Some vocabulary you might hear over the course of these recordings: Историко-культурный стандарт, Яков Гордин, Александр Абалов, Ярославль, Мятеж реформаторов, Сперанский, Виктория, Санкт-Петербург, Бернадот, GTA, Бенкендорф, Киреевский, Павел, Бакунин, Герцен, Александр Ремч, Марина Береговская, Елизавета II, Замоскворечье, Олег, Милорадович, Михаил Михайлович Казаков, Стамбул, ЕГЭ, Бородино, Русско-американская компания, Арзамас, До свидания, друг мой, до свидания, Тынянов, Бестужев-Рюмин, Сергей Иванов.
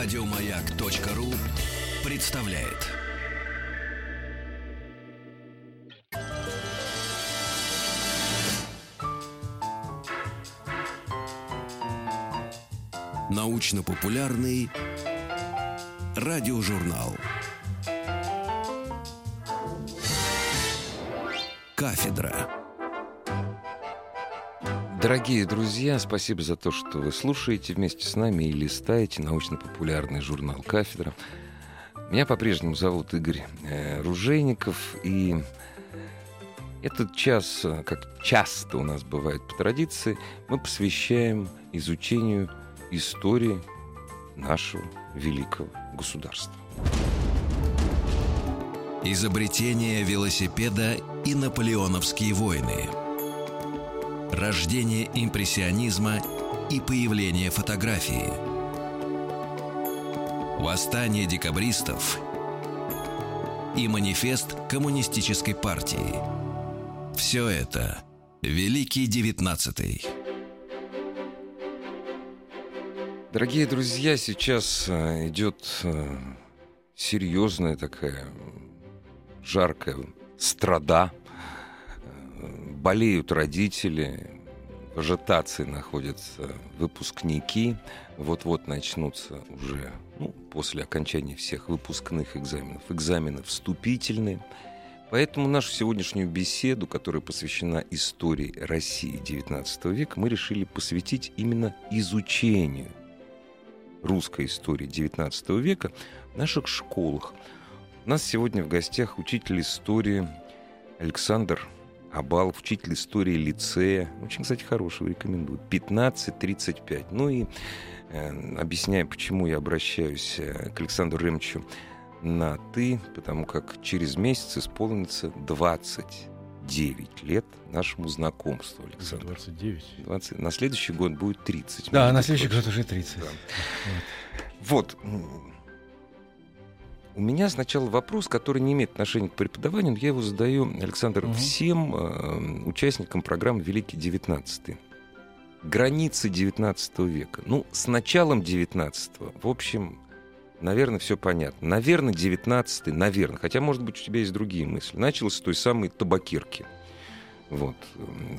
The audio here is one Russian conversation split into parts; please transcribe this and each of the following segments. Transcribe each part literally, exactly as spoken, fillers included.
Радиомаяк.ру представляет. Научно-популярный радиожурнал. Кафедра. Дорогие друзья, спасибо за то, что вы слушаете вместе с нами и листаете научно-популярный журнал «Кафедра». Меня по-прежнему зовут Игорь э, Ружейников, и этот час, как часто у нас бывает по традиции, мы посвящаем изучению истории нашего великого государства. Изобретение велосипеда и наполеоновские войны. Рождение импрессионизма и появление фотографии. Восстание декабристов и манифест коммунистической партии. Все это Великий Девятнадцатый. Дорогие друзья, сейчас идет серьезная такая жаркая страда. Болеют родители, в ажитации находятся выпускники. Вот-вот начнутся уже, ну, после окончания всех выпускных экзаменов, экзамены вступительные. Поэтому нашу сегодняшнюю беседу, которая посвящена истории России девятнадцатого века, мы решили посвятить именно изучению русской истории девятнадцатого века в наших школах. У нас сегодня в гостях учитель истории Александр Абал, учитель истории лицея. Очень, кстати, хорошего, рекомендую. пятнадцать тридцать пять. Ну и э, объясняю, почему я обращаюсь к Александру Ремчу на «ты», потому как через месяц исполнится двадцать девять лет нашему знакомству, Александр. двадцать девять? двадцать На следующий год будет тридцать. Да, на следующий год уже тридцать. Да. Вот. вот. У меня сначала вопрос, который не имеет отношения к преподаванию, но я его задаю, Александр, угу. всем э, участникам программы «Великий девятнадцатый». Границы девятнадцатого века. Ну, с началом девятнадцатого, в общем, наверное, все понятно. Наверное, девятнадцатый, наверное. Хотя, может быть, у тебя есть другие мысли. Началось с той самой табакерки. Вот.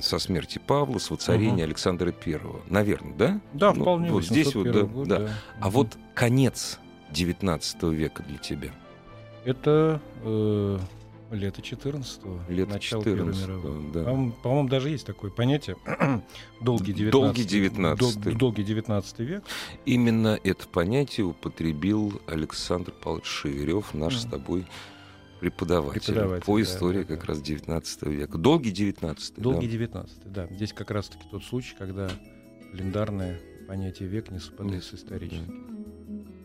Со смерти Павла, с воцарения угу. Александра Первого. Наверное, да? Да, ну, вполне. Вот здесь вот, да, год, да. да. А угу. вот конец девятнадцатого века для тебя? Это э, лето четырнадцатого, лето начало Первой мировой. Да. Там, по-моему, даже есть такое понятие долгий девятнадцатый долгий девятнадцатый век. Именно это понятие употребил Александр Павлович Шеверёв, наш mm. с тобой преподаватель, преподаватель по истории, да, как да. раз девятнадцатого века. Долгий девятнадцатый. Долгий девятнадцатый, да. да. Здесь как раз-таки тот случай, когда календарное понятие век не совпадает mm. с историческим.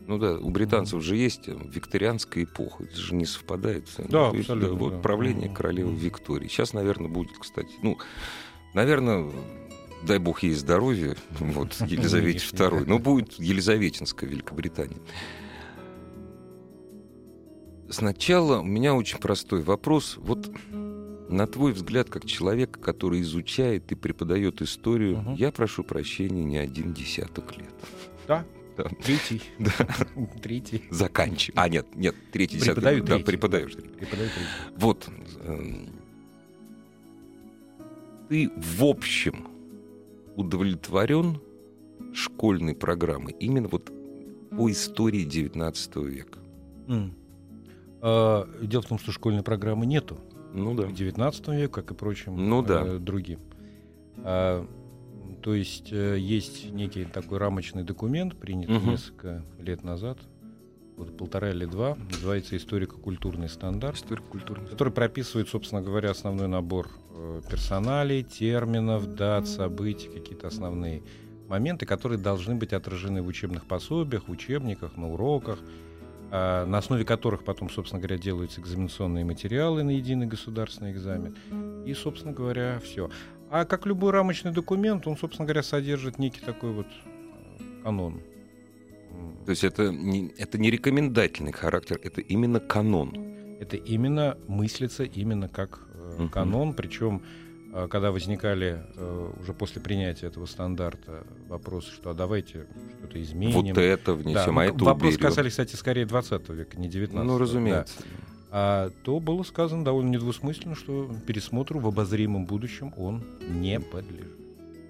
Ну да, у британцев же есть викторианская эпоха, это же не совпадает. Да, есть, абсолютно. Да, вот да. правление королевы Виктории. Сейчас, наверное, будет, кстати, ну, наверное, дай бог ей здоровье, вот, Елизавете второй, но будет Елизаветинская Великобритания. Сначала у меня очень простой вопрос. Вот на твой взгляд, как человека, который изучает и преподает историю, угу. я прошу прощения не один десяток лет. Да. Да. Третий. Да. Третий. Заканчиваю. А, нет, нет, третий десяток. Преподаю да, третий. Преподаю третий. Вот. Ты, в общем, удовлетворен школьной программой именно вот по истории девятнадцатого века? Mm. А, дело в том, что школьной программы нету. Ну да. К девятнадцатому веку, как и прочим ну, да. э, другим. А, То есть есть некий такой рамочный документ, принятый угу. несколько лет назад, вот полтора или два, называется «Историко-культурный стандарт», Историко-культурный. который прописывает, собственно говоря, основной набор персоналей, терминов, дат, событий, какие-то основные моменты, которые должны быть отражены в учебных пособиях, в учебниках, на уроках, на основе которых потом, собственно говоря, делаются экзаменационные материалы на единый государственный экзамен. И, собственно говоря, все. А как любой рамочный документ, он, собственно говоря, содержит некий такой вот канон. То есть это не, это не рекомендательный характер, это именно канон. Это именно мыслится именно как э, канон, uh-huh. причем когда возникали уже после принятия этого стандарта вопросы, что а давайте что-то изменим. Вот это внесем, да, а это уберем. Вопросы касались, кстати, скорее двадцатого века, не девятнадцатого. Ну, разумеется. Да. А то было сказано довольно недвусмысленно, что пересмотру в обозримом будущем он не подлежит.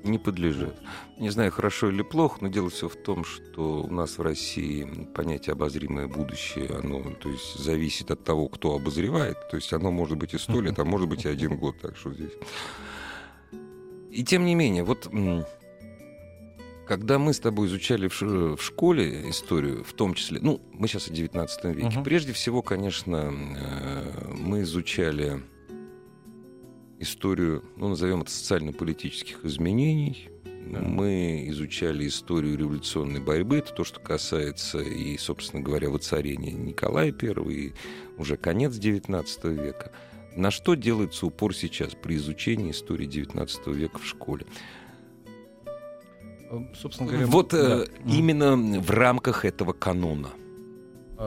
Не подлежит. Не знаю, хорошо или плохо, но дело все в том, что у нас в России понятие обозримое будущее, оно, то есть, зависит от того, кто обозревает. То есть оно может быть и сто лет, а может быть и один год. Так что здесь. И тем не менее, вот когда мы с тобой изучали в школе историю, в том числе, ну, мы сейчас в девятнадцатом веке, угу. прежде всего, конечно, мы изучали историю, ну, назовем это, социально-политических изменений. Да. Мы изучали историю революционной борьбы. Это то, что касается и, собственно говоря, воцарения Николая Первого и уже конец девятнадцатого века. На что делается упор сейчас при изучении истории девятнадцатого века в школе? Собственно говоря, вот да. именно в рамках этого канона.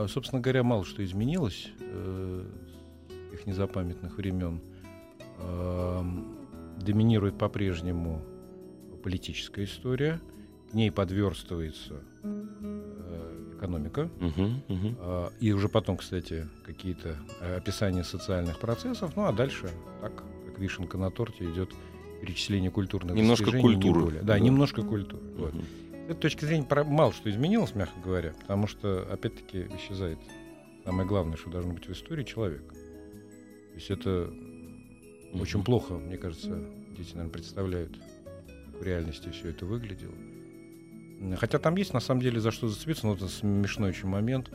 Собственно говоря, мало что изменилось э, с их незапамятных времен. Доминирует по-прежнему политическая история, к ней подверстывается экономика, uh-huh, uh-huh. и уже потом, кстати, какие-то описания социальных процессов, ну а дальше, так, как вишенка на торте, идет перечисление культурных немножко достижений. Культуры. Не более. Да, да, немножко культуры. Uh-huh. Вот. С этой точки зрения мало что изменилось, мягко говоря, потому что, опять-таки, исчезает самое главное, что должно быть в истории — человек. То есть это очень плохо, мне кажется, дети, наверное, представляют, как в реальности все это выглядело. Хотя там есть, на самом деле, за что зацепиться, но это смешной очень момент.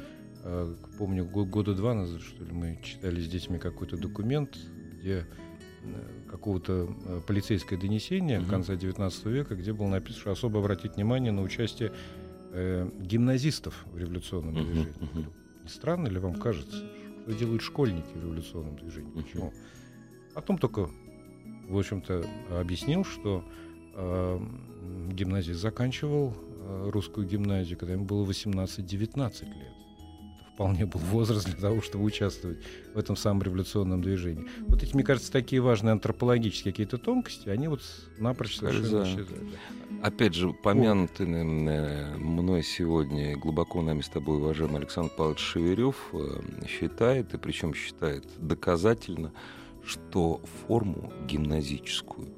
Помню, года два назад, что ли, мы читали с детьми какой-то документ, где какого-то полицейское донесение mm-hmm. конца девятнадцатого века, где было написано, что особо обратить внимание на участие гимназистов в революционном mm-hmm. движении. Mm-hmm. Не странно ли вам кажется, что делают школьники в революционном движении? Mm-hmm. Почему? Потом только, в общем-то, объяснил, что э, гимназист заканчивал э, русскую гимназию, когда ему было восемнадцать-девятнадцать лет. Это вполне был возраст для того, чтобы участвовать в этом самом революционном движении. Вот эти, мне кажется, такие важные антропологические какие-то тонкости, они вот напрочь совершенно исчезают. Опять же, помянутый мной сегодня, глубоко нами с тобой уважаемый Александр Павлович Шеверёв считает, и причем считает доказательно, что форму гимназическую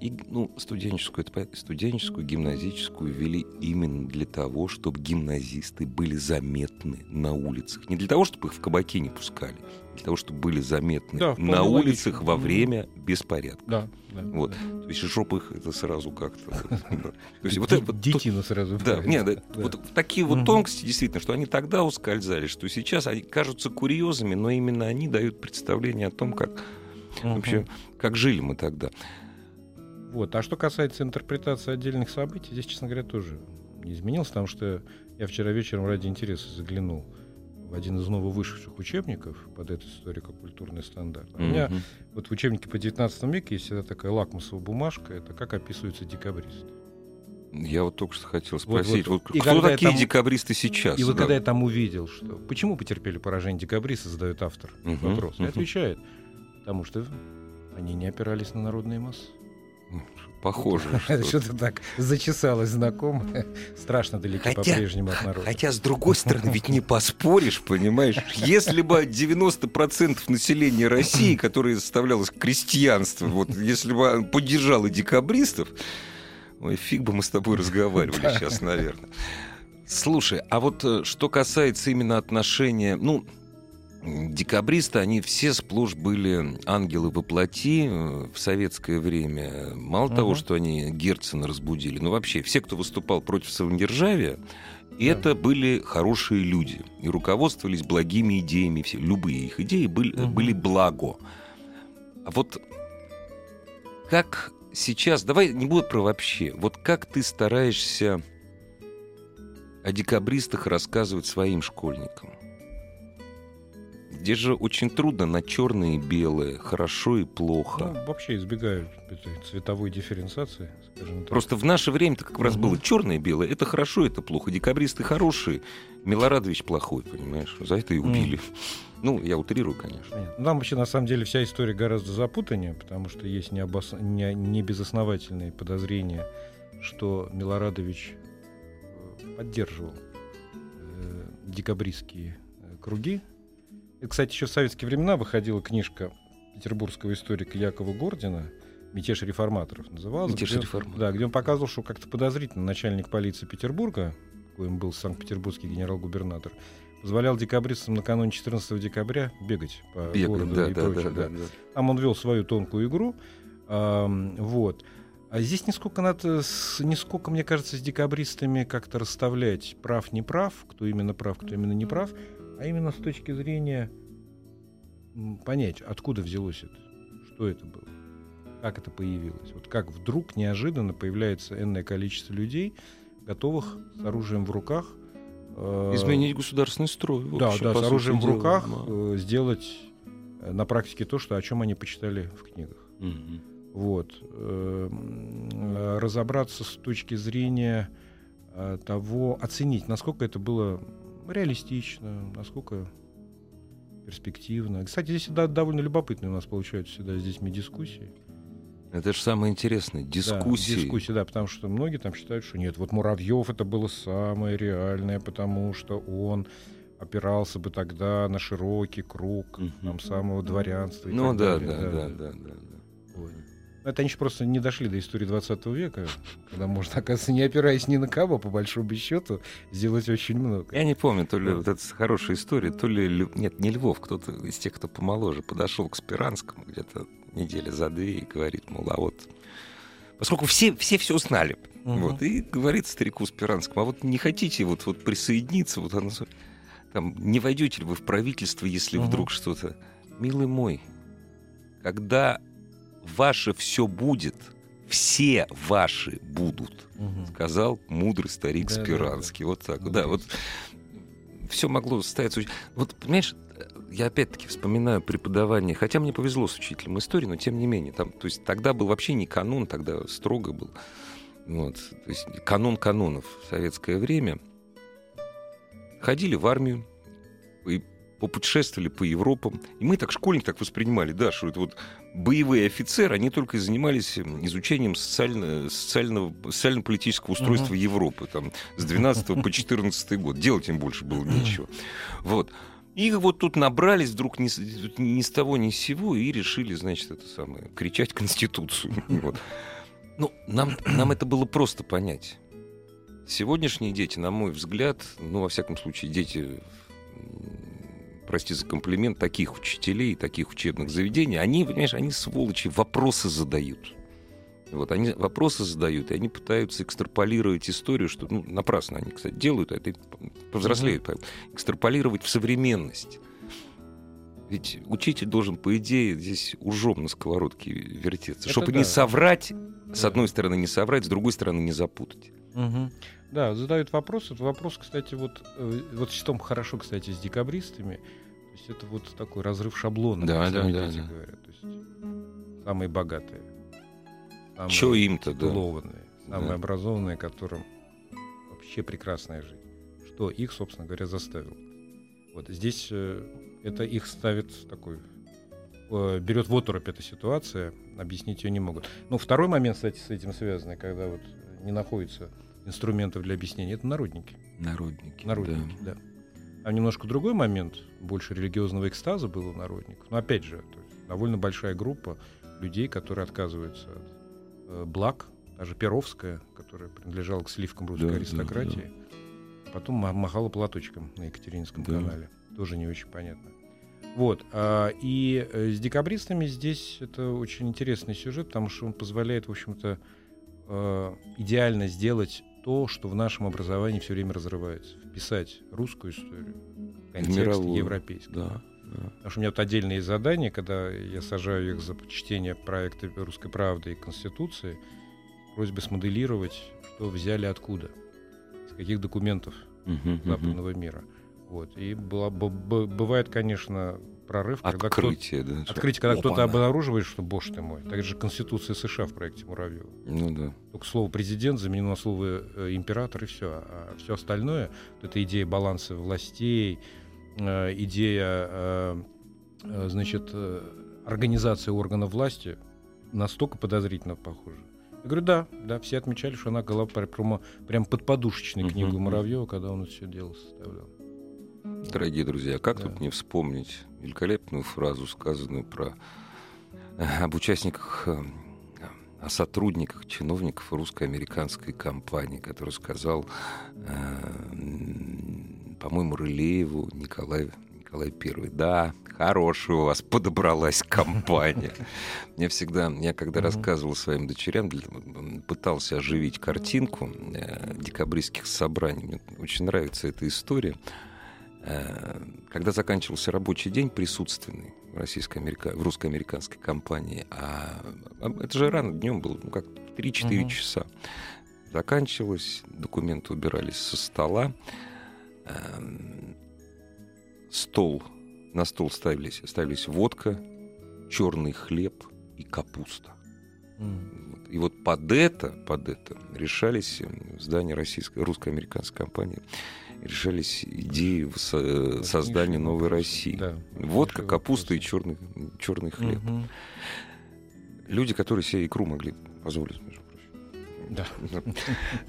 и, ну, студенческую, студенческую, гимназическую ввели именно для того, чтобы гимназисты были заметны на улицах. Не для того, чтобы их в кабаки не пускали, для того, чтобы были заметны да, на улицах логично. Во время беспорядка. Да, да, вот. Да. То есть чтобы их это сразу как-то... Детина сразу. Вот такие вот тонкости, действительно, что они тогда ускользали, что сейчас они кажутся курьезами, но именно они дают представление о том, как вообще как жили мы тогда. Вот. А что касается интерпретации отдельных событий, здесь, честно говоря, тоже не изменилось, потому что я вчера вечером ради интереса заглянул в один из нововышедших учебников под этот историко-культурный стандарт. У меня mm-hmm. вот в учебнике по девятнадцатому веку есть всегда такая лакмусовая бумажка, это как описываются декабристы. Я вот только что хотел спросить, вот, вот. Вот кто такие там... декабристы сейчас? И вот да. когда я там увидел, что почему потерпели поражение декабристы, задает автор mm-hmm. вопрос. Mm-hmm. И отвечает, потому что они не опирались на народные массы. Похоже. Что-то. Что-то так зачесалось знакомо. Страшно далеки хотя, по-прежнему от народа. Хотя, с другой стороны, ведь не поспоришь, понимаешь? Если бы девяносто процентов населения России, которое составлялось крестьянство, вот, если бы поддержало декабристов, ой, фиг бы мы с тобой разговаривали сейчас, наверное. Слушай, а вот что касается именно отношения... ну, декабристы, они все сплошь были ангелы во плоти в советское время. Мало uh-huh. того, что они Герцена разбудили, но вообще все, кто выступал против самодержавия, uh-huh. это были хорошие люди и руководствовались благими идеями. Все, любые их идеи были, uh-huh. были благо. А вот как сейчас... Давай не буду про вообще. Вот как ты стараешься о декабристах рассказывать своим школьникам? Здесь же очень трудно на черное и белое, хорошо и плохо. Ну, вообще избегают этой цветовой дифференциации, скажем так. Просто в наше время-то как раз было черное и белое. Это хорошо, это плохо. Декабристы хорошие, Милорадович плохой, понимаешь? За это и убили. Mm. Ну, я утрирую, конечно. Понятно. Нам вообще, на самом деле, вся история гораздо запутаннее, потому что есть необос... не... небезосновательные подозрения, что Милорадович поддерживал э, декабристские э, круги. И, кстати, еще в советские времена выходила книжка петербургского историка Якова Гордина «Мятеж реформаторов» называлась. Мятеж реформаторов. Да, где он показывал, что как-то подозрительно начальник полиции Петербурга, коим был санкт-петербургский генерал-губернатор, позволял декабристам накануне четырнадцатого декабря бегать по Бег, городу да, и да, прочее. Да, да. Да. Там он вел свою тонкую игру. А, вот. А здесь не сколько, надо, не сколько, мне кажется, с декабристами как-то расставлять прав, не прав, кто именно прав, кто именно не прав, а именно с точки зрения понять, откуда взялось это, что это было, как это появилось. Вот как вдруг неожиданно появляется энное количество людей, готовых с оружием в руках э- изменить государственный строй. Да, общем, да, с оружием в руках э- сделать э- на практике то, что, о чем они почитали в книгах. Mm-hmm. Вот. Разобраться с точки зрения того, оценить, насколько это было реалистично, насколько перспективно. Кстати, здесь да, довольно любопытные у нас получаются всегда с детьми дискуссии. Это же самое интересное. Дискуссии. Да, дискуссии, да, потому что многие там считают, что нет, вот Муравьев это было самое реальное, потому что он опирался бы тогда на широкий круг там, самого дворянства. И ну так да, далее. да, да, да, да. да, да. Это они же просто не дошли до истории двадцатого века, когда можно, оказывается, не опираясь ни на кого, по большому счету, сделать очень много. Я не помню, то ли да. вот эта хорошая история, то ли... Нет, не Львов, кто-то из тех, кто помоложе, подошел к Сперанскому где-то недели за две и говорит, мол, а вот... Поскольку все все, все знали, угу. вот, и говорит старику Сперанскому, а вот не хотите вот, вот присоединиться, вот оно... Там, не войдете ли вы в правительство, если угу. вдруг что-то... Милый мой, когда... Ваше все будет, все ваши будут, угу. сказал мудрый старик да, Сперанский. Да, да. Вот так. Мудрый. Да, вот все могло состояться. Вот, понимаешь, я опять-таки вспоминаю преподавание. Хотя мне повезло с учителем истории, но тем не менее, там, то есть тогда был вообще не канон, тогда строго был. Вот, то есть канон канонов в советское время. Ходили в армию и попутешествовали по Европам. И мы так, школьник, так воспринимали, да, что это вот боевые офицеры, они только занимались изучением социально, социального, социально-политического устройства uh-huh. Европы там, с двенадцатого по четырнадцатый год. Делать им больше было нечего. Вот. И вот тут набрались вдруг ни, ни с того, ни с сего и решили, значит, это самое, кричать Конституцию. Вот. Ну, нам, нам это было просто понять. Сегодняшние дети, на мой взгляд, ну, во всяком случае, дети... прости за комплимент, таких учителей, таких учебных заведений, они, понимаешь, они, сволочи, вопросы задают. Вот, они вопросы задают, и они пытаются экстраполировать историю, что, ну, напрасно они, кстати, делают, а это повзрослеют, mm-hmm. экстраполировать в современность. Ведь учитель должен, по идее, здесь ужом на сковородке вертеться, это чтобы да. не соврать, да. с одной стороны не соврать, с другой стороны не запутать. Угу. Да, задают вопрос. Этот вопрос, кстати, вот, вот с чем хорошо, кстати, с декабристами. То есть это вот такой разрыв шаблона. Да, да, да, да. То есть самые богатые, самые Чё им-то, титулованные, да. самые да. образованные, которым вообще прекрасная жизнь. Что их, собственно говоря, заставило. Вот здесь это их ставит в такой... берет в оторопь эта ситуация, объяснить ее не могут. Ну, второй момент, кстати, с этим связанный, когда вот не находится инструментов для объяснения, это народники. Народники, народники да. да. А немножко другой момент, больше религиозного экстаза было у народников. Но опять же, то есть довольно большая группа людей, которые отказываются от э, благ, даже Перовская, которая принадлежала к сливкам русской да, аристократии, да, да. потом махала платочком на Екатерининском да. канале. Тоже не очень понятно. Вот. А, и с декабристами здесь это очень интересный сюжет, потому что он позволяет, в общем-то, идеально сделать то, что в нашем образовании все время разрывается. Вписать русскую историю в контекст мировой, европейский. Да, да. Потому что у меня вот отдельные задания, когда я сажаю их за чтение проекта «Русской правды» и «Конституции», просьба смоделировать, что взяли откуда, из каких документов uh-huh, западного uh-huh. мира. Вот. И была, б, б, бывает, конечно, прорыв. Открытие, когда кто, да? Открытие, когда кто-то обнаруживает, что, боже ты мой, так же Конституция США в проекте Муравьева. Ну да. Только слово «президент» заменено на слово «император», и все. А все остальное, это идея баланса властей, идея, значит, организации органов власти настолько подозрительно похожа. Я говорю, да, да, все отмечали, что она голова прямо, прям подподушечной книгу Муравьева, когда он это все дело составлял. Дорогие друзья, как да. тут не вспомнить великолепную фразу, сказанную про об участниках, о сотрудниках, чиновников русско-американской компании, который сказал, по-моему, Рылееву Николаю. Николай Первый. Да, хорошая у вас подобралась компания. Я всегда, я когда рассказывал своим дочерям, пытался оживить картинку декабристских собраний. Мне очень нравится эта история. Когда заканчивался рабочий день присутственный в, российско-америка... в русско-американской компании, а это же рано днем было, ну как три-четыре часа. Заканчивалось, документы убирались со стола. Стол, на стол ставились, ставились водка, черный хлеб и капуста. Mm. И вот под это, под это решались здания российской, русско-американской компании, решались идеи mm. создания mm. новой России. Mm. Водка, капуста mm. и черный, черный хлеб. Mm-hmm. Люди, которые себе икру могли позволить, между прочим. Mm.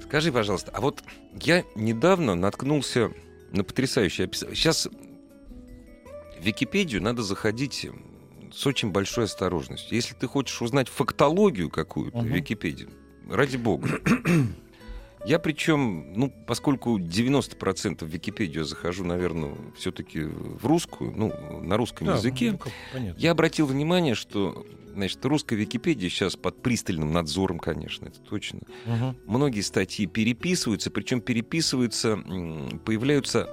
Скажи, пожалуйста, а вот я недавно наткнулся на потрясающее описание. Сейчас в Википедию надо заходить с очень большой осторожностью. Если ты хочешь узнать фактологию какую-то uh-huh. в Википедии, ради бога. Я причем, ну, поскольку девяносто процентов в Википедию захожу, наверное, все-таки в русскую, ну, на русском да, языке, ну, я обратил внимание, что, значит, русская Википедия сейчас под пристальным надзором, конечно, это точно. Uh-huh. Многие статьи переписываются, причем переписываются, появляются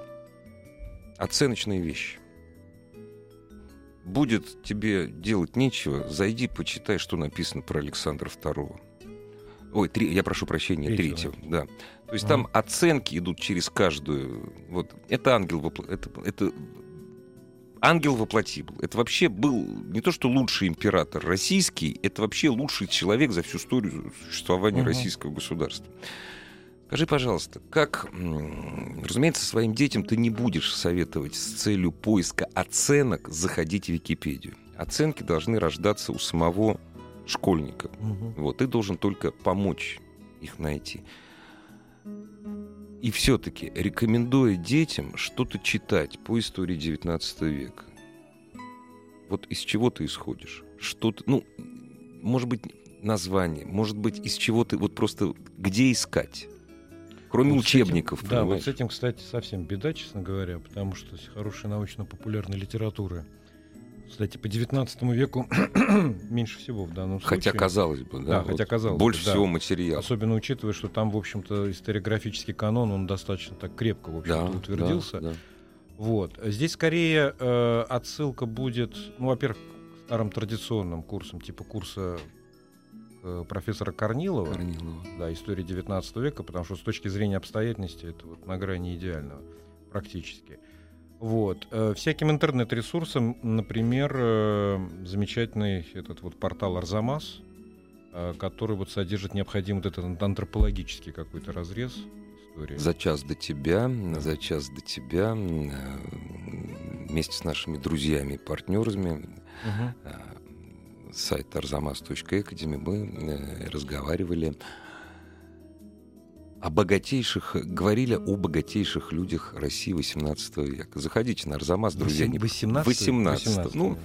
оценочные вещи. Будет тебе делать нечего, зайди, почитай, что написано про Александра Второго. Ой, три, я прошу прощения, третьего. третьего да. То есть а. там оценки идут через каждую. Вот. Это ангел, это, это ангел воплоти был. Это вообще был не то, что лучший император российский, это вообще лучший человек за всю историю существования а. российского государства. Скажи, пожалуйста, как, разумеется, своим детям ты не будешь советовать с целью поиска оценок заходить в Википедию. Оценки должны рождаться у самого школьника. Угу. Вот, ты должен только помочь их найти. И все-таки, рекомендуя детям что-то читать по истории девятнадцатого века, вот из чего ты исходишь? Что-то, ну, может быть, название, может быть, из чего ты, вот просто где искать? Кроме вот учебников. Этим, да, вот с этим, кстати, совсем беда, честно говоря, потому что хорошей научно-популярной литературы, кстати, по девятнадцатому веку меньше всего в данном случае. Хотя, казалось бы, да. да вот хотя, казалось больше бы, всего да. материала. Особенно учитывая, что там, в общем-то, историографический канон, он достаточно так крепко, в общем-то, да, утвердился. Да, да. Вот. Здесь скорее э, отсылка будет, ну, во-первых, к старым традиционным курсам, типа курса профессора Корнилова, Корнилова. Да, история девятнадцатого века, потому что с точки зрения обстоятельностей это вот на грани идеального практически. Вот. Всяким интернет-ресурсам, например, замечательный этот вот портал Arzamas, который вот содержит необходимый вот этот антропологический какой-то разрез истории. «За час до тебя», «За час до тебя» вместе с нашими друзьями и партнерами угу. сайт арзамас точка экадеми мы разговаривали о богатейших, говорили о богатейших людях России восемнадцатого века. Заходите на Арзамас, друзья. восемнадцатого Ну, угу.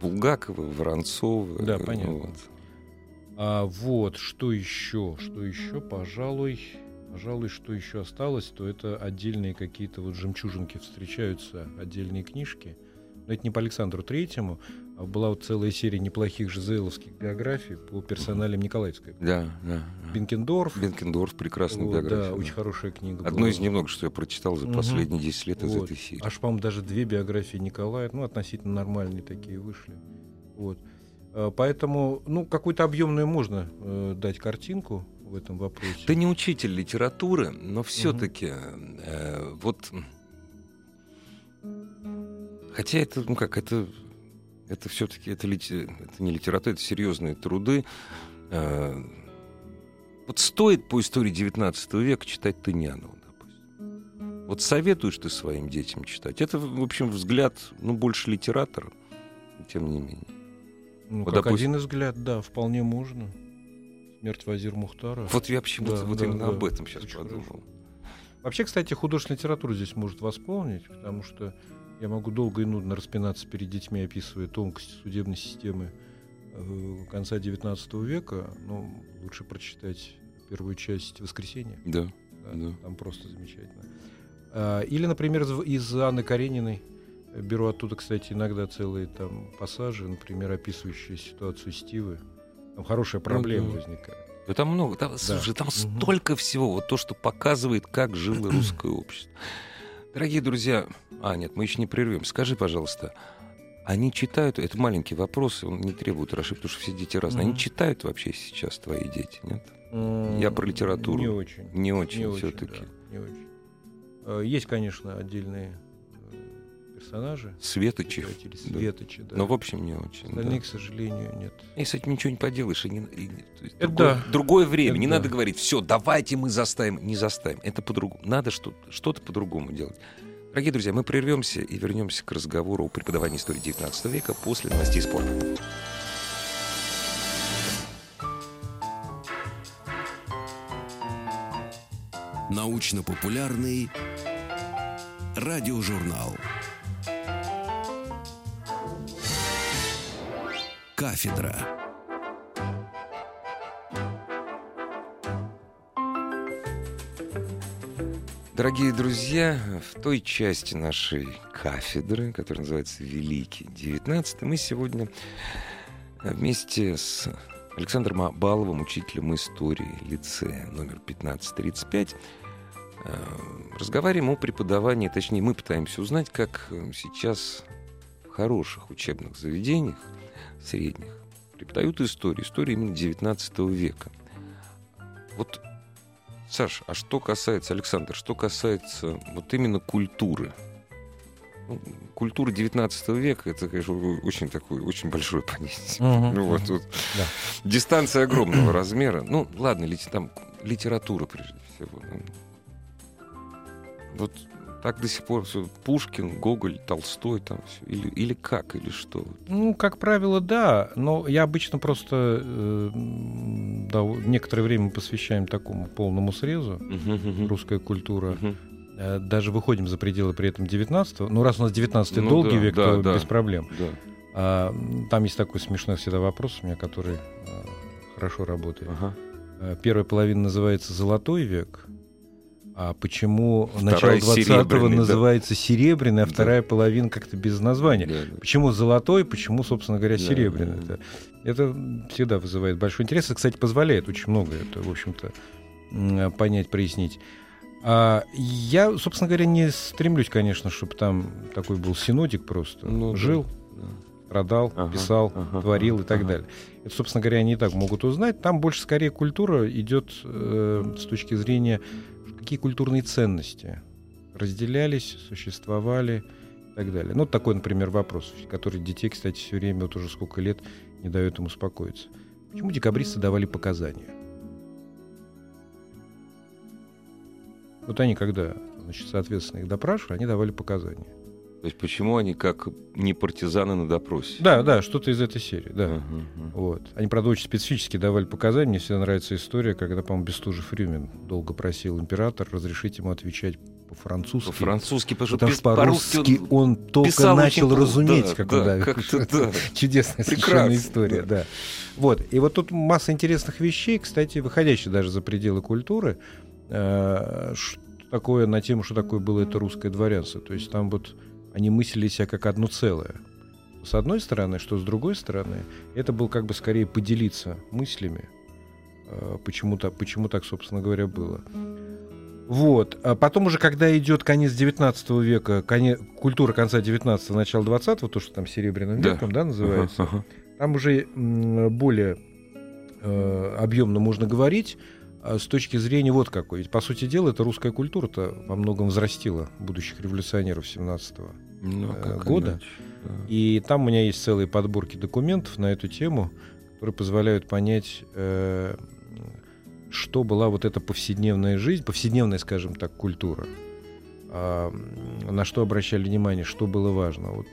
Булгакова, Воронцова. Да, понятно. Вот, а, вот что еще? Что еще, пожалуй, пожалуй, что еще осталось, то это отдельные какие-то вот жемчужинки встречаются, отдельные книжки. Но это не по Александру Третьему. Была вот целая серия неплохих жизеловских биографий по персоналям Николаевской. Да, да. Бенкендорф. Бенкендорф, прекрасная вот, биография. Да, да, очень хорошая книга. Одно была. Из немногих, что я прочитал за угу. последние десять лет из вот. Этой серии. Аж, по-моему, даже две биографии Николая, ну, относительно нормальные такие вышли. Вот. Поэтому, ну, какую-то объемную можно э, дать картинку в этом вопросе. Ты не учитель литературы, но все-таки угу. э, вот... Хотя это, ну как, это, это все-таки это, это не литература, это серьезные труды. Вот стоит по истории девятнадцатого века читать Тынянова, допустим. Вот советуешь ты своим детям читать? Это, в общем, взгляд, ну, больше литератора, тем не менее. Ну, вот, как допустим... один взгляд, да, вполне можно. «Смерть Вазира Мухтара». Вот я почему-то да, вот да, именно да, об этом сейчас подумал. Хорошо. Вообще, кстати, художественная литература здесь может восполнить, потому что я могу долго и нудно распинаться перед детьми, описывая тонкости судебной системы конца девятнадцатого века, но лучше прочитать первую часть «Воскресение». Да, да, да. Там просто замечательно. Или, например, из Анны Карениной. Беру оттуда, кстати, иногда целые там пассажи, например, описывающие ситуацию Стивы. Там хорошая проблема ну, да. возникает. Да, там много, там, да. слушай, там угу. столько всего, вот то, что показывает, как жило русское общество. Дорогие друзья, а нет, мы еще не прервем. Скажи, пожалуйста, они читают, это маленький вопрос, он не требует ошибки, потому что все дети разные. Mm-hmm. Они читают вообще сейчас твои дети, нет? Mm-hmm. Я про литературу. Не очень. Не очень, не все-таки. Очень, да, не очень. Есть, конечно, отдельные персонажи. Светочи. Светочи, да. да. Но в общем не очень. Остальные, да. к сожалению, нет. И с этим ничего не поделаешь. И не, и, то есть, это другое, да. другое время. Это не да. надо говорить, все, давайте мы заставим. Не заставим. Это по-другому. Надо что-то, что-то по-другому делать. Дорогие друзья, мы прервемся и вернемся к разговору о преподавании истории девятнадцатого века после новостей спорта. Научно-популярный радиожурнал. Кафедра. Дорогие друзья, в той части нашей кафедры, которая называется «Великий девятнадцатый», мы сегодня вместе с Александром Абаловым, учителем истории лицея номер пятнадцать тридцать пять, разговариваем о преподавании, точнее, мы пытаемся узнать, как сейчас в хороших учебных заведениях, средних, преподают историю, историю именно девятнадцатого века. Вот... Саш, а что касается, Александр, что касается вот именно культуры? Ну, культура девятнадцатого века, это, конечно, очень такое, очень большое понятие. Mm-hmm. Ну, вот, вот. Yeah. Дистанция огромного размера. Ну, ладно, там литература, прежде всего. Вот так до сих пор все. Пушкин, Гоголь, Толстой там все. Или, или как, или что? Ну, как правило, да. Но я обычно просто э, да, некоторое время посвящаем такому полному срезу. Uh-huh, uh-huh. Русская культура. Uh-huh. Э, даже выходим за пределы при этом девятнадцатого. Ну, раз у нас девятнадцатый ну, долгий да, век, да, то да, без проблем. Да. А, там есть такой смешной всегда вопрос у меня, который э, хорошо работает. Uh-huh. э, первая половина называется «Золотой век». А почему вторая начало двадцатого называется да. серебряный, а вторая да. половина как-то без названия? Да, да. Почему золотой, почему, собственно говоря, да, серебряный? Да, да. Это всегда вызывает большой интерес. И, кстати, позволяет очень много это, в общем-то, понять, прояснить. А я, собственно говоря, не стремлюсь, конечно, чтобы там такой был синодик просто. Ну, жил, да. продал, ага, писал, ага, творил ага, и так ага. далее. Это, собственно говоря, они и так могут узнать. Там больше, скорее, культура идет э, с точки зрения... Какие культурные ценности разделялись, существовали и так далее. Ну, вот такой, например, вопрос, который детей, кстати, все время, вот уже сколько лет, не дает им успокоиться. Почему декабристы давали показания? Вот они, когда, значит, соответственно, их допрашивали, они давали показания. То есть почему они как не партизаны на допросе? Да, да, что-то из этой серии, да. Uh-huh, uh-huh. Вот. Они, правда, очень специфически давали показания. Мне всегда нравится история, когда, по-моему, Бестужев-Рюмин долго просил императора разрешить ему отвечать по-французски. По-французски, потому, потому что по-русски он, он только начал очень... разуметь, да, как да, он да, как-то, да. Чудесная совершенно история, да. да. Вот. И вот тут масса интересных вещей, кстати, выходящих даже за пределы культуры, э- такое на тему, что такое было это русское дворянство. То есть там вот они мыслили себя как одно целое. С одной стороны, что с другой стороны, это было как бы скорее поделиться мыслями, почему-то, почему так, собственно говоря, было. Вот. А потом уже, когда идет конец девятнадцатого века, конец, культура конца девятнадцатого, начало двадцатого, то, что там серебряным да. веком да, называется, uh-huh, uh-huh. там уже более э, объемно можно говорить с точки зрения вот какой. Ведь, по сути дела, эта русская культура-то во многом взрастила будущих революционеров семнадцатого ну, года. Иначе, да. И там у меня есть целые подборки документов на эту тему, которые позволяют понять, э, что была вот эта повседневная жизнь, повседневная, скажем так, культура. Э, на что обращали внимание, что было важно. Вот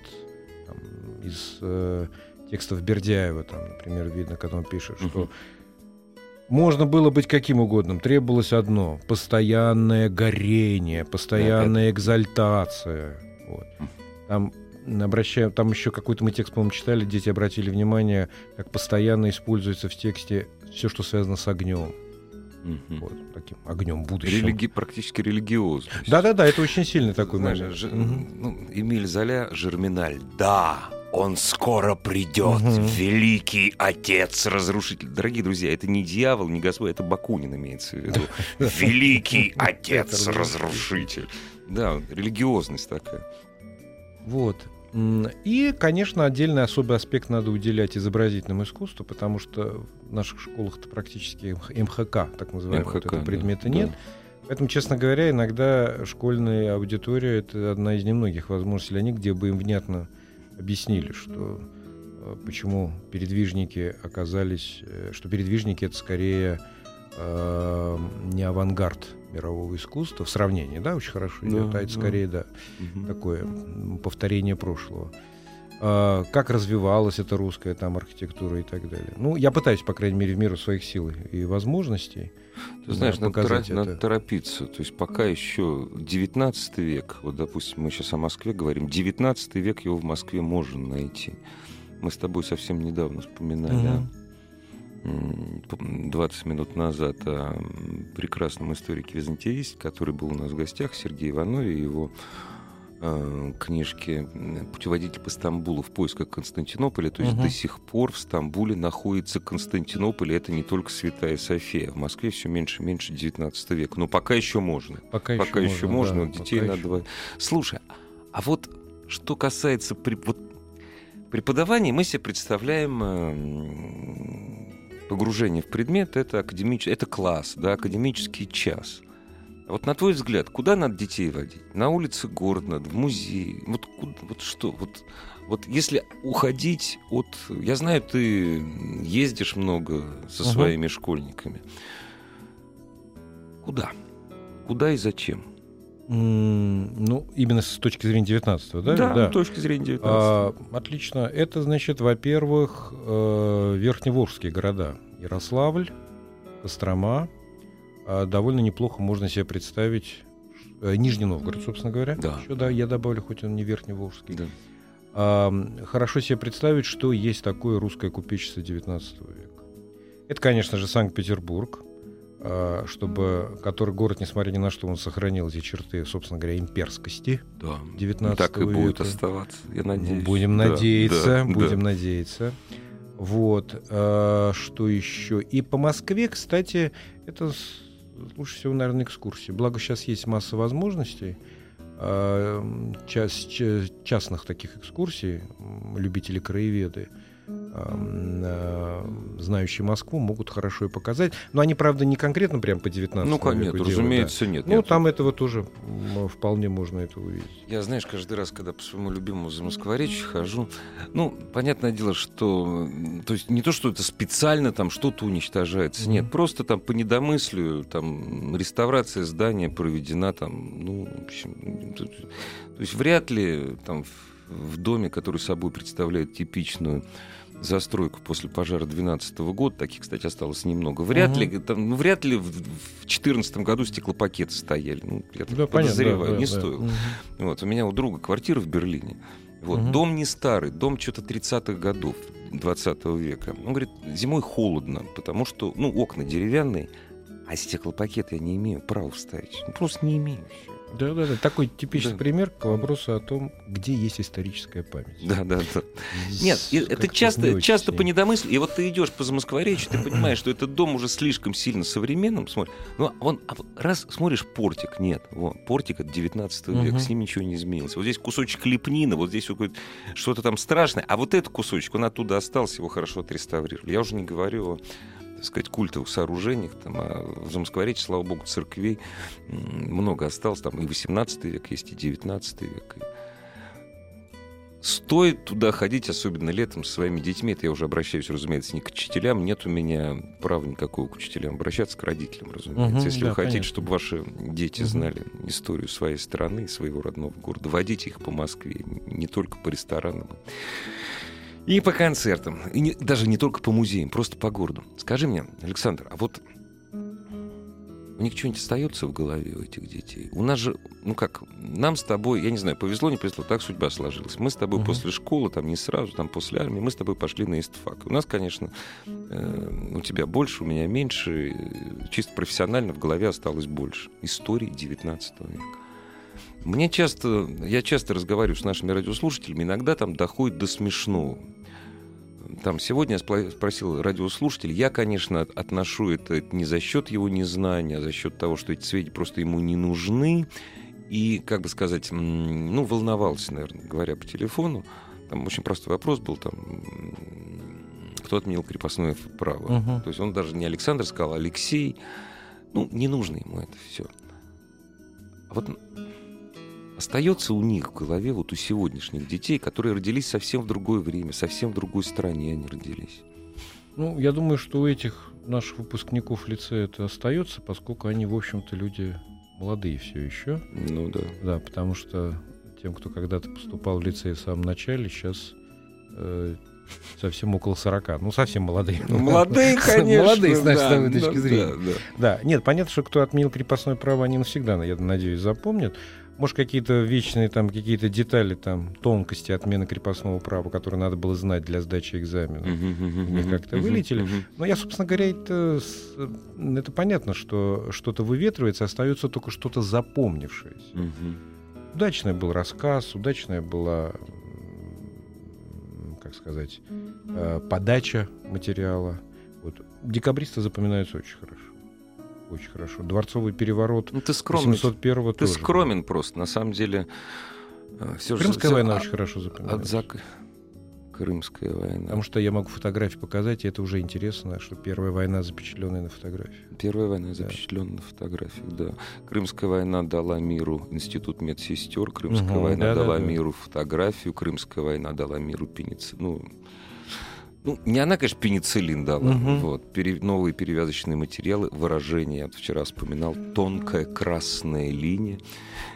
там, из э, текстов Бердяева, там, например, видно, когда он пишет, что... Uh-huh. Можно было быть каким угодным, требовалось одно — постоянное горение, постоянная экзальтация. Вот. Там, обращаем, там еще какой-то мы текст, по-моему, читали, дети обратили внимание, как постоянно используется в тексте все, что связано с огнем. Угу. Вот, таким огнем будущего. Религи... Практически религиозно. Да-да-да, это очень сильный такой Знаешь, момент. Ж... Угу. Ну, Эмиль Золя, «Жерминаль». Да! Он скоро придет, угу. великий отец-разрушитель. Дорогие друзья, это не дьявол, не Господь, это Бакунин имеется в виду. Великий отец-разрушитель. Да, религиозность такая. Вот. И, конечно, отдельный особый аспект надо уделять изобразительному искусству, потому что в наших школах-то практически эм ха ка, так называемого, вот этого предмета да, нет. Да. Поэтому, честно говоря, иногда школьная аудитория — это одна из немногих возможностей для них, где бы им внятно объяснили, что почему передвижники оказались, что передвижники — это скорее э, не авангард мирового искусства в сравнении, да, очень хорошо идет, да, а это да. скорее да, угу. такое повторение прошлого. Э, как развивалась эта русская там архитектура и так далее. Ну, я пытаюсь, по крайней мере, в меру своих сил и возможностей. Ты знаешь, надо, это. надо торопиться. То есть пока еще девятнадцатый век, вот, допустим, мы сейчас о Москве говорим, девятнадцатый век его в Москве можно найти. Мы с тобой совсем недавно вспоминали mm-hmm. двадцать минут назад о прекрасном историке-византиисте, который был у нас в гостях, Сергей Иванове, и его э, книжке «Путеводитель по Стамбулу в поисках Константинополя». То есть mm-hmm. до сих пор в Стамбуле находится Константинополь, и это не только Святая София. В Москве все меньше и меньше девятнадцатый век. Но пока еще можно. Пока, пока еще можно. можно. Да, детей надо... Еще. Слушай, а вот что касается при... вот преподавания, мы себе представляем погружение в предмет. Это, академич... это класс, да, академический час. Вот на твой взгляд, куда надо детей водить? На улице города, в музей? Вот, вот что? Вот, вот если уходить от... Я знаю, ты ездишь много со своими uh-huh. школьниками. Куда? Куда и зачем? Mm, ну, именно с точки зрения девятнадцатого, да? Да, да. С точки зрения девятнадцатого. А, отлично. Это, значит, во-первых, верхневолжские города. Ярославль, Кострома. Довольно неплохо можно себе представить Нижний Новгород, собственно говоря. Да. Еще, да, я добавлю, хоть он не верхневолжский. Да. А, хорошо себе представить, что есть такое русское купечество девятнадцатого века. Это, конечно же, Санкт-Петербург, а, чтобы, который город, несмотря ни на что, он сохранил эти черты, собственно говоря, имперскости да. девятнадцатого века. Так и будет оставаться, я надеюсь. Будем да, надеяться, да, будем да. надеяться. Вот. А, что еще? И по Москве, кстати, это... Лучше всего, наверное, экскурсии. Благо, сейчас есть масса возможностей, част, частных таких экскурсий. Любители краеведы, знающие Москву, могут хорошо и показать. Но они, правда, не конкретно прям по девятнадцатому веку. Ну, нет, делают, разумеется, да. нет. Ну, нет. Там этого тоже вполне можно это увидеть. Я, знаешь, каждый раз, когда по своему любимому Замоскворечью хожу, ну, понятное дело, что... То есть не то, что это специально там что-то уничтожается. Mm-hmm. Нет, просто там по недомыслию там реставрация здания проведена там, ну, в общем... То, то есть вряд ли там... в доме, который собой представляет типичную застройку после пожара двенадцатого года, таких, кстати, осталось немного, вряд угу. ли, там, ну, вряд ли в две тысячи четырнадцатом году стеклопакеты стояли. Ну, я да, подозреваю, понятно, да, не да, стоило. Да. Вот, у меня у друга квартира в Берлине. Вот, угу. Дом не старый, дом что-то тридцатых годов двадцатого века. Он говорит, зимой холодно, потому что ну, окна деревянные, а стеклопакеты я не имею права вставить. Ну, просто не имею еще. Да, да, да. Такой типичный да. пример к вопросу о том, где есть историческая память. Да, да, да. Нет, это часто, часто по недомыслию. И вот ты идешь по Замоскворечью, ты понимаешь, что этот дом уже слишком сильно современным. Смотри, ну, вон, раз смотришь портик, нет, вон, портик от девятнадцатого века, угу. с ним ничего не изменилось. Вот здесь кусочек лепнины, вот здесь что-то там страшное, а вот этот кусочек, он оттуда остался, его хорошо отреставрировали. Я уже не говорю о так сказать, культовых сооружениях, там, а в Замоскворечье, слава богу, церквей много осталось, там и восемнадцатый век есть, и девятнадцатый век. Стоит туда ходить, особенно летом, со своими детьми. Это я уже обращаюсь, разумеется, не к учителям. Нет у меня права никакого к учителям обращаться, к родителям, разумеется. Угу, Если да, вы хотите, конечно. чтобы ваши дети знали угу. историю своей страны, своего родного города, водите их по Москве, не только по ресторанам. И по концертам, и не, даже не только по музеям, просто по городу. Скажи мне, Александр, а вот у них что-нибудь остается в голове у этих детей? У нас же, ну как, нам с тобой, я не знаю, повезло, не повезло, так судьба сложилась. Мы с тобой uh-huh. после школы, там не сразу, там после армии, мы с тобой пошли на истфак. У нас, конечно, э, у тебя больше, у меня меньше, чисто профессионально в голове осталось больше. Истории девятнадцатого века. Мне часто, я часто разговариваю с нашими радиослушателями, иногда там доходит до смешного. Там сегодня я спросил радиослушателя, я, конечно, отношу это не за счет его незнания, а за счет того, что эти сведения просто ему не нужны. И, как бы сказать, ну, волновался, наверное, говоря по телефону. Там очень простой вопрос был, там, кто отменил крепостное право. Угу. То есть он даже не Александр сказал, а Алексей. Ну, не нужно ему это все. А вот остается у них в голове, вот у сегодняшних детей, которые родились совсем в другое время, совсем в другой стране они родились? Ну, я думаю, что у этих наших выпускников лицея это остается, поскольку они, в общем-то, люди молодые все еще. Ну да. Да, потому что тем, кто когда-то поступал в лицей в самом начале, сейчас э, совсем около сорока. Ну, совсем молодые. Ну, молодые, конечно. Молодые, значит, да, с нашей точки да, зрения. Да, да. да, нет, понятно, что кто отменил крепостное право, они навсегда, я надеюсь, запомнят. Может, какие-то вечные там, какие-то детали, там, тонкости отмены крепостного права, которые надо было знать для сдачи экзамена, они как-то вылетели. Но я, собственно говоря, это, это понятно, что что-то выветривается, остается только что-то запомнившееся. Удачный был рассказ, удачная была, как сказать, подача материала. Вот. Декабристы запоминаются очень хорошо. Очень хорошо. Дворцовый переворот восемьсот первого. Ты скромен просто. На самом деле... Все Крымская же... война от... очень хорошо запоминается. От... Крымская война. Потому что я могу фотографии показать, и это уже интересно, что Первая война запечатленная на фотографии. Первая война да. запечатленная на фотографиях, да. Крымская война дала миру институт медсестер, Крымская угу, война да, дала да, да. миру фотографию, Крымская война дала миру пенициллин. Ну... Ну, не она, конечно, пенициллин дала. Угу. Вот. Пере... Новые перевязочные материалы, выражение, я вчера вспоминал, тонкая красная линия.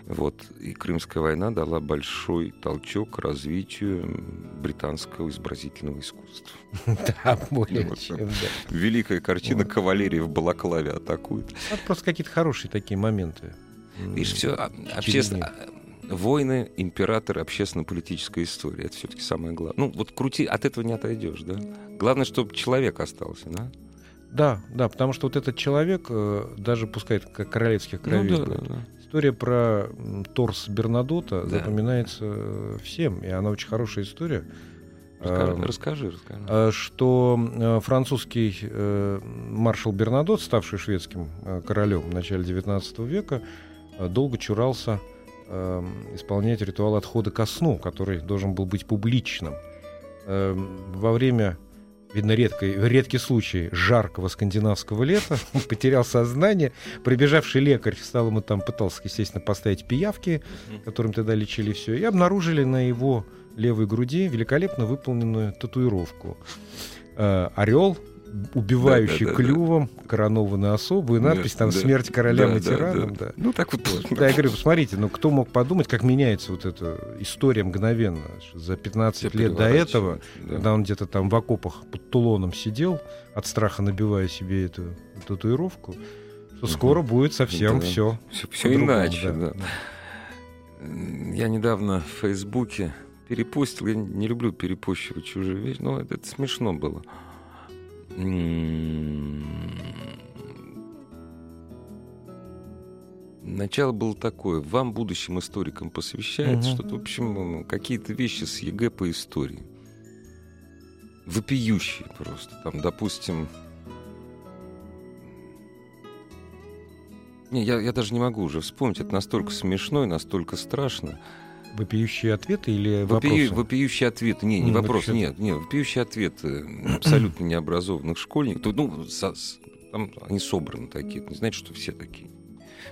Вот. И Крымская война дала большой толчок развитию британского изобразительного искусства. Да, более чем. Великая картина «Кавалерия в балаклаве атакует». Это просто какие-то хорошие такие моменты. Видишь, все общественно... Войны, императоры, общественно-политическая история. Это все-таки самое главное. Ну, вот крути, от этого не отойдешь, да? Главное, чтобы человек остался, да? Да, да, потому что вот этот человек, даже пускай как королевских кровей, ну, да, да, да. история про торс Бернадота да. запоминается всем, и она очень хорошая история. Расскажи, а, расскажи, расскажи. Что французский маршал Бернадот, ставший шведским королем в начале девятнадцатого века, долго чурался исполнять ритуал отхода ко сну, который должен был быть публичным. Во время, видно, редкий, редкий случай жаркого скандинавского лета он потерял сознание. Прибежавший лекарь встал, ему там пытался, естественно, поставить пиявки, которым тогда лечили все, и обнаружили на его левой груди великолепно выполненную татуировку. Орел, убивающий да, да, клювом да, да. коронованную особу, и надпись там да, «Смерть королям да, и тиранам». Да, да. Да. Ну, так вот. Вот. Да, я говорю, посмотрите, ну, кто мог подумать, как меняется вот эта история мгновенно. За пятнадцать все лет до этого, да. когда он где-то там в окопах под Тулоном сидел, от страха набивая себе эту татуировку, что угу. скоро будет совсем да. все. Все, все иначе, да. Да. Я недавно в Фейсбуке перепостил, я не люблю перепощивать чужие вещи, но это, это смешно было. Начало было такое. Вам, будущим историкам, посвящается угу. что-то, в общем, какие-то вещи с ЕГЭ по истории. Вопиющие просто. Там, допустим... Не, я, я даже не могу уже вспомнить. Это настолько смешно и настолько страшно. Вопиющие ответы или Вопию, вопросы? Вопиющие ответы. Не, не ну, вопрос. Вопиющие... Нет, нет, вопиющие ответы абсолютно необразованных школьников. Ну, со, там они собраны такие. Не знаете, что все такие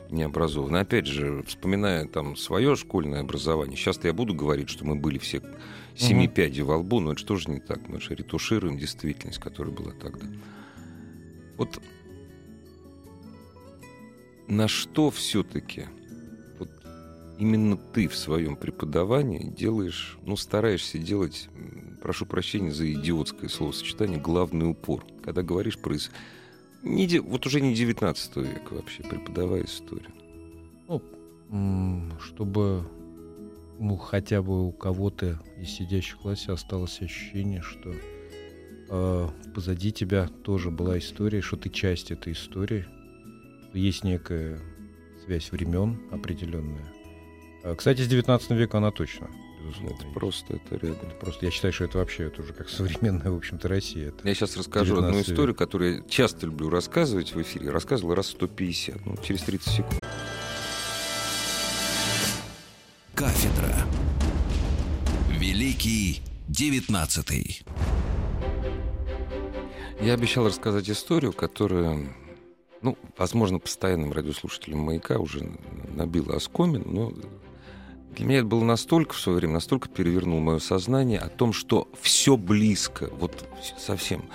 необразованные. Опять же, вспоминая там свое школьное образование, сейчас-то я буду говорить, что мы были все семи угу. пядей во лбу, но это же тоже не так. Мы же ретушируем действительность, которая была тогда. Вот на что все-таки вот именно ты в своем преподавании делаешь, ну, стараешься делать, прошу прощения за идиотское словосочетание, главный упор, когда говоришь про... Не, вот уже не девятнадцатый век вообще, преподавая историю. Ну, чтобы ну, хотя бы у кого-то из сидящих в классе осталось ощущение, что э, позади тебя тоже была история, что ты часть этой истории. Есть некая связь времен определенная. Кстати, с девятнадцатым веком она точно, безусловно. Это есть. Просто это рядом. Это просто, я считаю, что это вообще это уже как современная, в общем-то, Россия. Это я сейчас расскажу одну историю, век. Которую я часто люблю рассказывать в эфире. Рассказывал раз сто пятьдесят, ну, через тридцать секунд. Кафедра. Великий девятнадцатый. Я обещал рассказать историю, которая... Ну, возможно, постоянным радиослушателям «Маяка» уже набило оскомину, но для меня это было настолько в свое время, настолько перевернуло мое сознание о том, что все близко, вот совсем.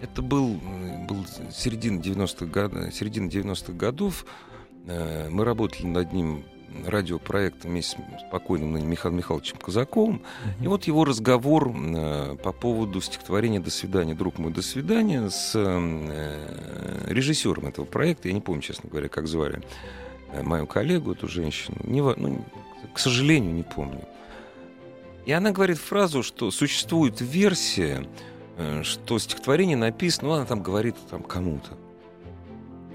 Это был, был середина девяностых годов. Мы работали над одним радиопроектом вместе с покойным Михаилом Михайловичем Казаковым. Mm-hmm. И вот его разговор по поводу стихотворения «До свидания, друг мой, до свидания» с режиссером этого проекта. Я не помню, честно говоря, как звали мою коллегу, эту женщину. Не, ну, к сожалению, не помню. И она говорит фразу, что существует версия, что стихотворение написано, ну, она там говорит там, кому-то.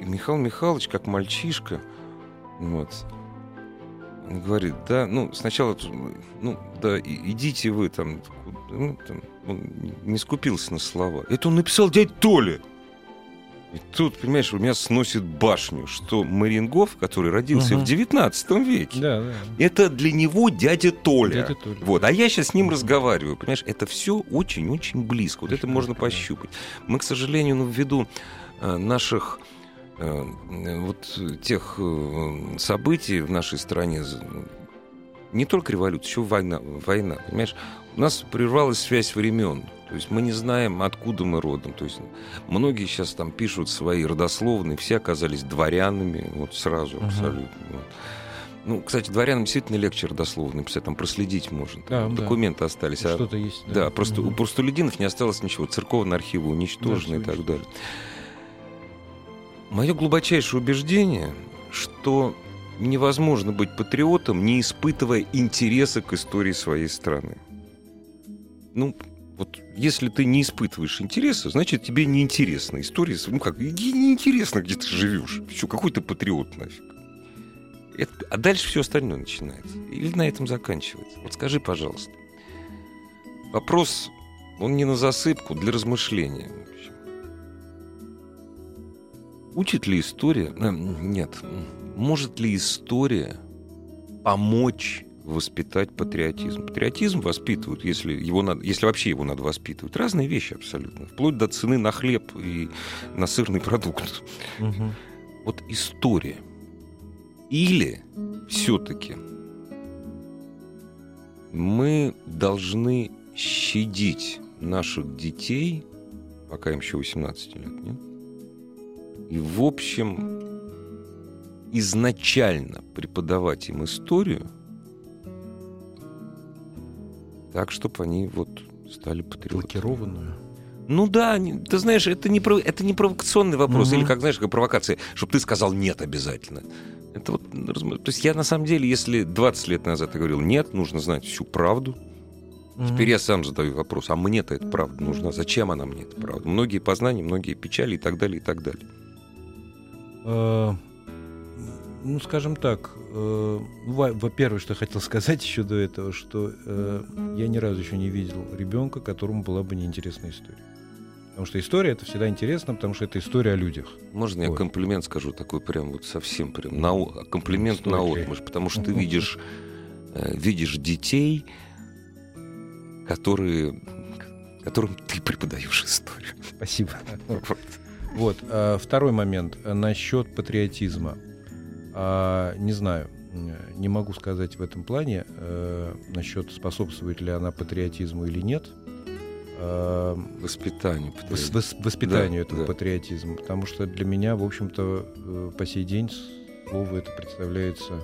И Михаил Михайлович, как мальчишка, вот... Он говорит, да, ну, сначала, ну, да, идите вы там, ну, там, он не скупился на слова. Это он написал дядя Толя. И тут, понимаешь, у меня сносит башню, что Марингов, который родился угу. в девятнадцатом веке, да, да. это для него дядя Толя. Дядя Толя. Вот. А я сейчас с ним угу. разговариваю, понимаешь, это все очень-очень близко. Вот очень это можно понимаю. Пощупать. Мы, к сожалению, ну, ввиду наших... вот тех событий в нашей стране, не только революция, еще война, война, понимаешь, у нас прервалась связь времен, то есть мы не знаем, откуда мы родом, то есть многие сейчас там пишут свои родословные, все оказались дворянами, вот сразу uh-huh. абсолютно, вот. Ну, кстати, дворянам действительно легче родословные писать, там проследить можно. Да, документы да. остались. А... Что-то есть. Да, да просто угу. у простолюдинов не осталось ничего, церковные архивы уничтожены да, и так далее. Мое глубочайшее убеждение, что невозможно быть патриотом, не испытывая интереса к истории своей страны. Ну, вот если ты не испытываешь интереса, значит, тебе неинтересна история. Ну как, неинтересно, где ты живешь. Чё, какой ты патриот нафиг? Это, а дальше все остальное начинается. Или на этом заканчивается. Вот скажи, пожалуйста. Вопрос, он не на засыпку, для размышления. Учит ли история... Нет. Может ли история помочь воспитать патриотизм? Патриотизм воспитывают, если, его надо, если вообще его надо воспитывать. Разные вещи абсолютно. Вплоть до цены на хлеб и на сырный продукт. Угу. Вот история. Или все-таки мы должны щадить наших детей, пока им еще восемнадцать лет, нет? И, в общем, изначально преподавать им историю так, чтобы они вот стали патриотами. Блокированную? Ну да, ты знаешь, это не, пров... это не провокационный вопрос. Угу. Или, как знаешь, как провокация, чтобы ты сказал «нет» обязательно. Это вот... То есть я, на самом деле, если двадцать лет назад я говорил «нет», нужно знать всю правду, теперь я сам задаю вопрос, а мне-то эта правда нужна? Зачем она мне, эта правда? Многие познания, многие печали и так далее, и так далее. Ну, скажем так, во-первых, что я хотел сказать еще до этого, что я ни разу еще не видел ребенка, которому была бы неинтересна история. Потому что история — это всегда интересно, потому что это история о людях. Можно вот. Я комплимент скажу такой прям вот совсем прям? На, комплимент на отмышь, потому что ты видишь видишь детей, которые, которым ты преподаешь историю. Спасибо. Вот. Вот. Второй момент. Насчет патриотизма. Не знаю, не могу сказать в этом плане, насчет способствует ли она патриотизму или нет. Воспитанию, патриотизм. Воспитанию да, этого да. патриотизма. Потому что для меня, в общем-то, по сей день слово это представляется...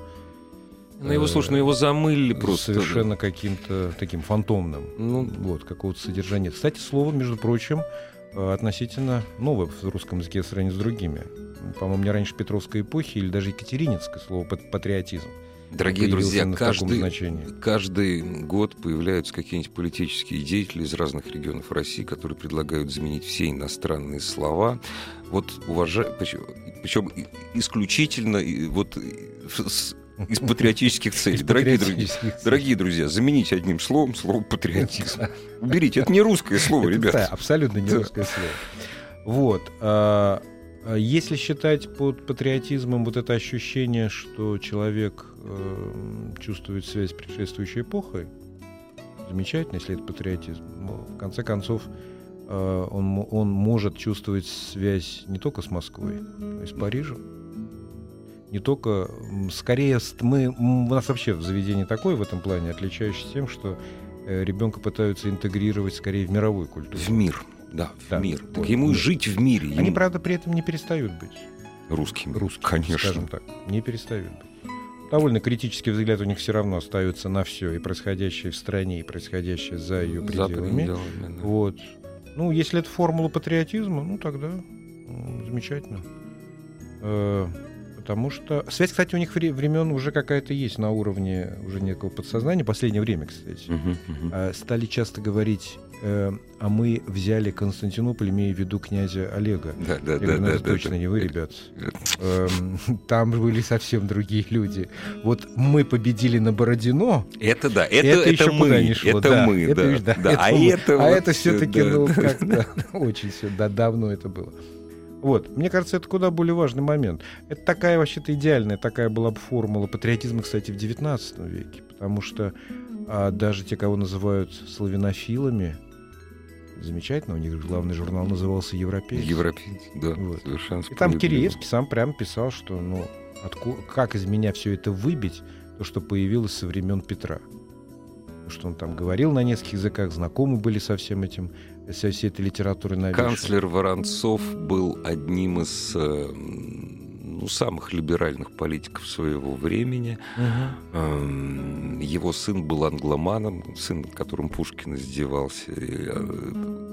Ну, его, слушай, ну, его замыли просто. Совершенно каким-то таким фантомным. Ну, вот, какого-то содержания. Кстати, слово, между прочим, относительно новое в русском языке в сравнении с другими. По-моему, не раньше Петровской эпохи или даже Екатерининской слово «патриотизм». Дорогие друзья, каждый, каждый год появляются какие-нибудь политические деятели из разных регионов России, которые предлагают заменить все иностранные слова. Вот уважаю, причем исключительно вот с... из патриотических целей. Из дорогие, патриотических друзья, целей. Дорогие друзья, замените одним словом слово «патриотизм». Уберите. Это не русское слово, ребята. Да, абсолютно не русское слово. Вот. Если считать под патриотизмом вот это ощущение, что человек чувствует связь с предшествующей эпохой, замечательно, если это патриотизм. В конце концов, он, он может чувствовать связь не только с Москвой, но и с Парижем. Не только, скорее, мы, у нас вообще в заведении такое в этом плане, отличающееся тем, что ребенка пытаются интегрировать скорее в мировую культуру. В мир, да, в да, мир. Так ему и жить в мире. Они, ему... правда, при этом не перестают быть русскими. Русскими, конечно. Скажем так, не перестают быть. Довольно критический взгляд у них все равно остается на все, и происходящее в стране, и происходящее за ее пределами. За пределами, да. Вот. Ну, если это формула патриотизма, ну, тогда ну, замечательно. Потому что... Связь, кстати, у них времен уже какая-то есть на уровне уже некого подсознания. Последнее время, кстати. Uh-huh, uh-huh. Стали часто говорить, э, а мы взяли Константинополь, имея в виду князя Олега. Да, да, да, да, точно да, не да. вы, ребят. Э, там были совсем другие люди. Вот мы победили на Бородино. Это да. Это, это, это еще мы, куда не шло. Это да, мы, это, да. Да, да, это, а это, а вот это все-таки да, ну, да, как-то да, да. очень все, да, давно это было. Вот. Мне кажется, это куда более важный момент. Это такая, вообще-то, идеальная такая была бы формула патриотизма, кстати, в девятнадцатом веке. Потому что а, даже те, кого называют славянофилами, замечательно, у них главный журнал назывался «Европеец». «Европеец», да, вот. Совершенно. И там Киреевский сам прям писал, что ну, отку... как из меня все это выбить, то, что появилось со времен Петра. Что он там говорил на нескольких языках, знакомы были со всем этим, со всей этой литературой навешенной. Канцлер Воронцов был одним из ну, самых либеральных политиков своего времени. Угу. Его сын был англоманом, сын, которым Пушкин издевался,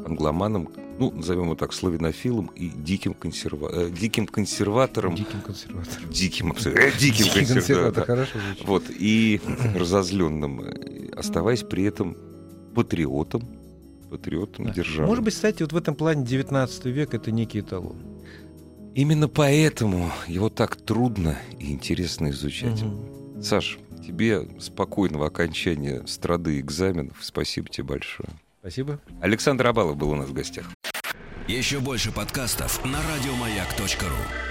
англоманом, ну, назовем его так, славянофилом и диким, консерва... диким консерватором. Диким консерватором. Диким, абсолютно. Диким консерватором, хорошо звучит. Вот, и разозленным, оставаясь при этом патриотом, патриотом да. державы. Может быть, кстати, вот в этом плане девятнадцатый век — это некий эталон. Именно поэтому его так трудно и интересно изучать. Угу. Саш, тебе спокойного окончания страды экзаменов. Спасибо тебе большое. Спасибо. Александр Абалов был у нас в гостях. Еще больше подкастов на радиомаяк точка ру.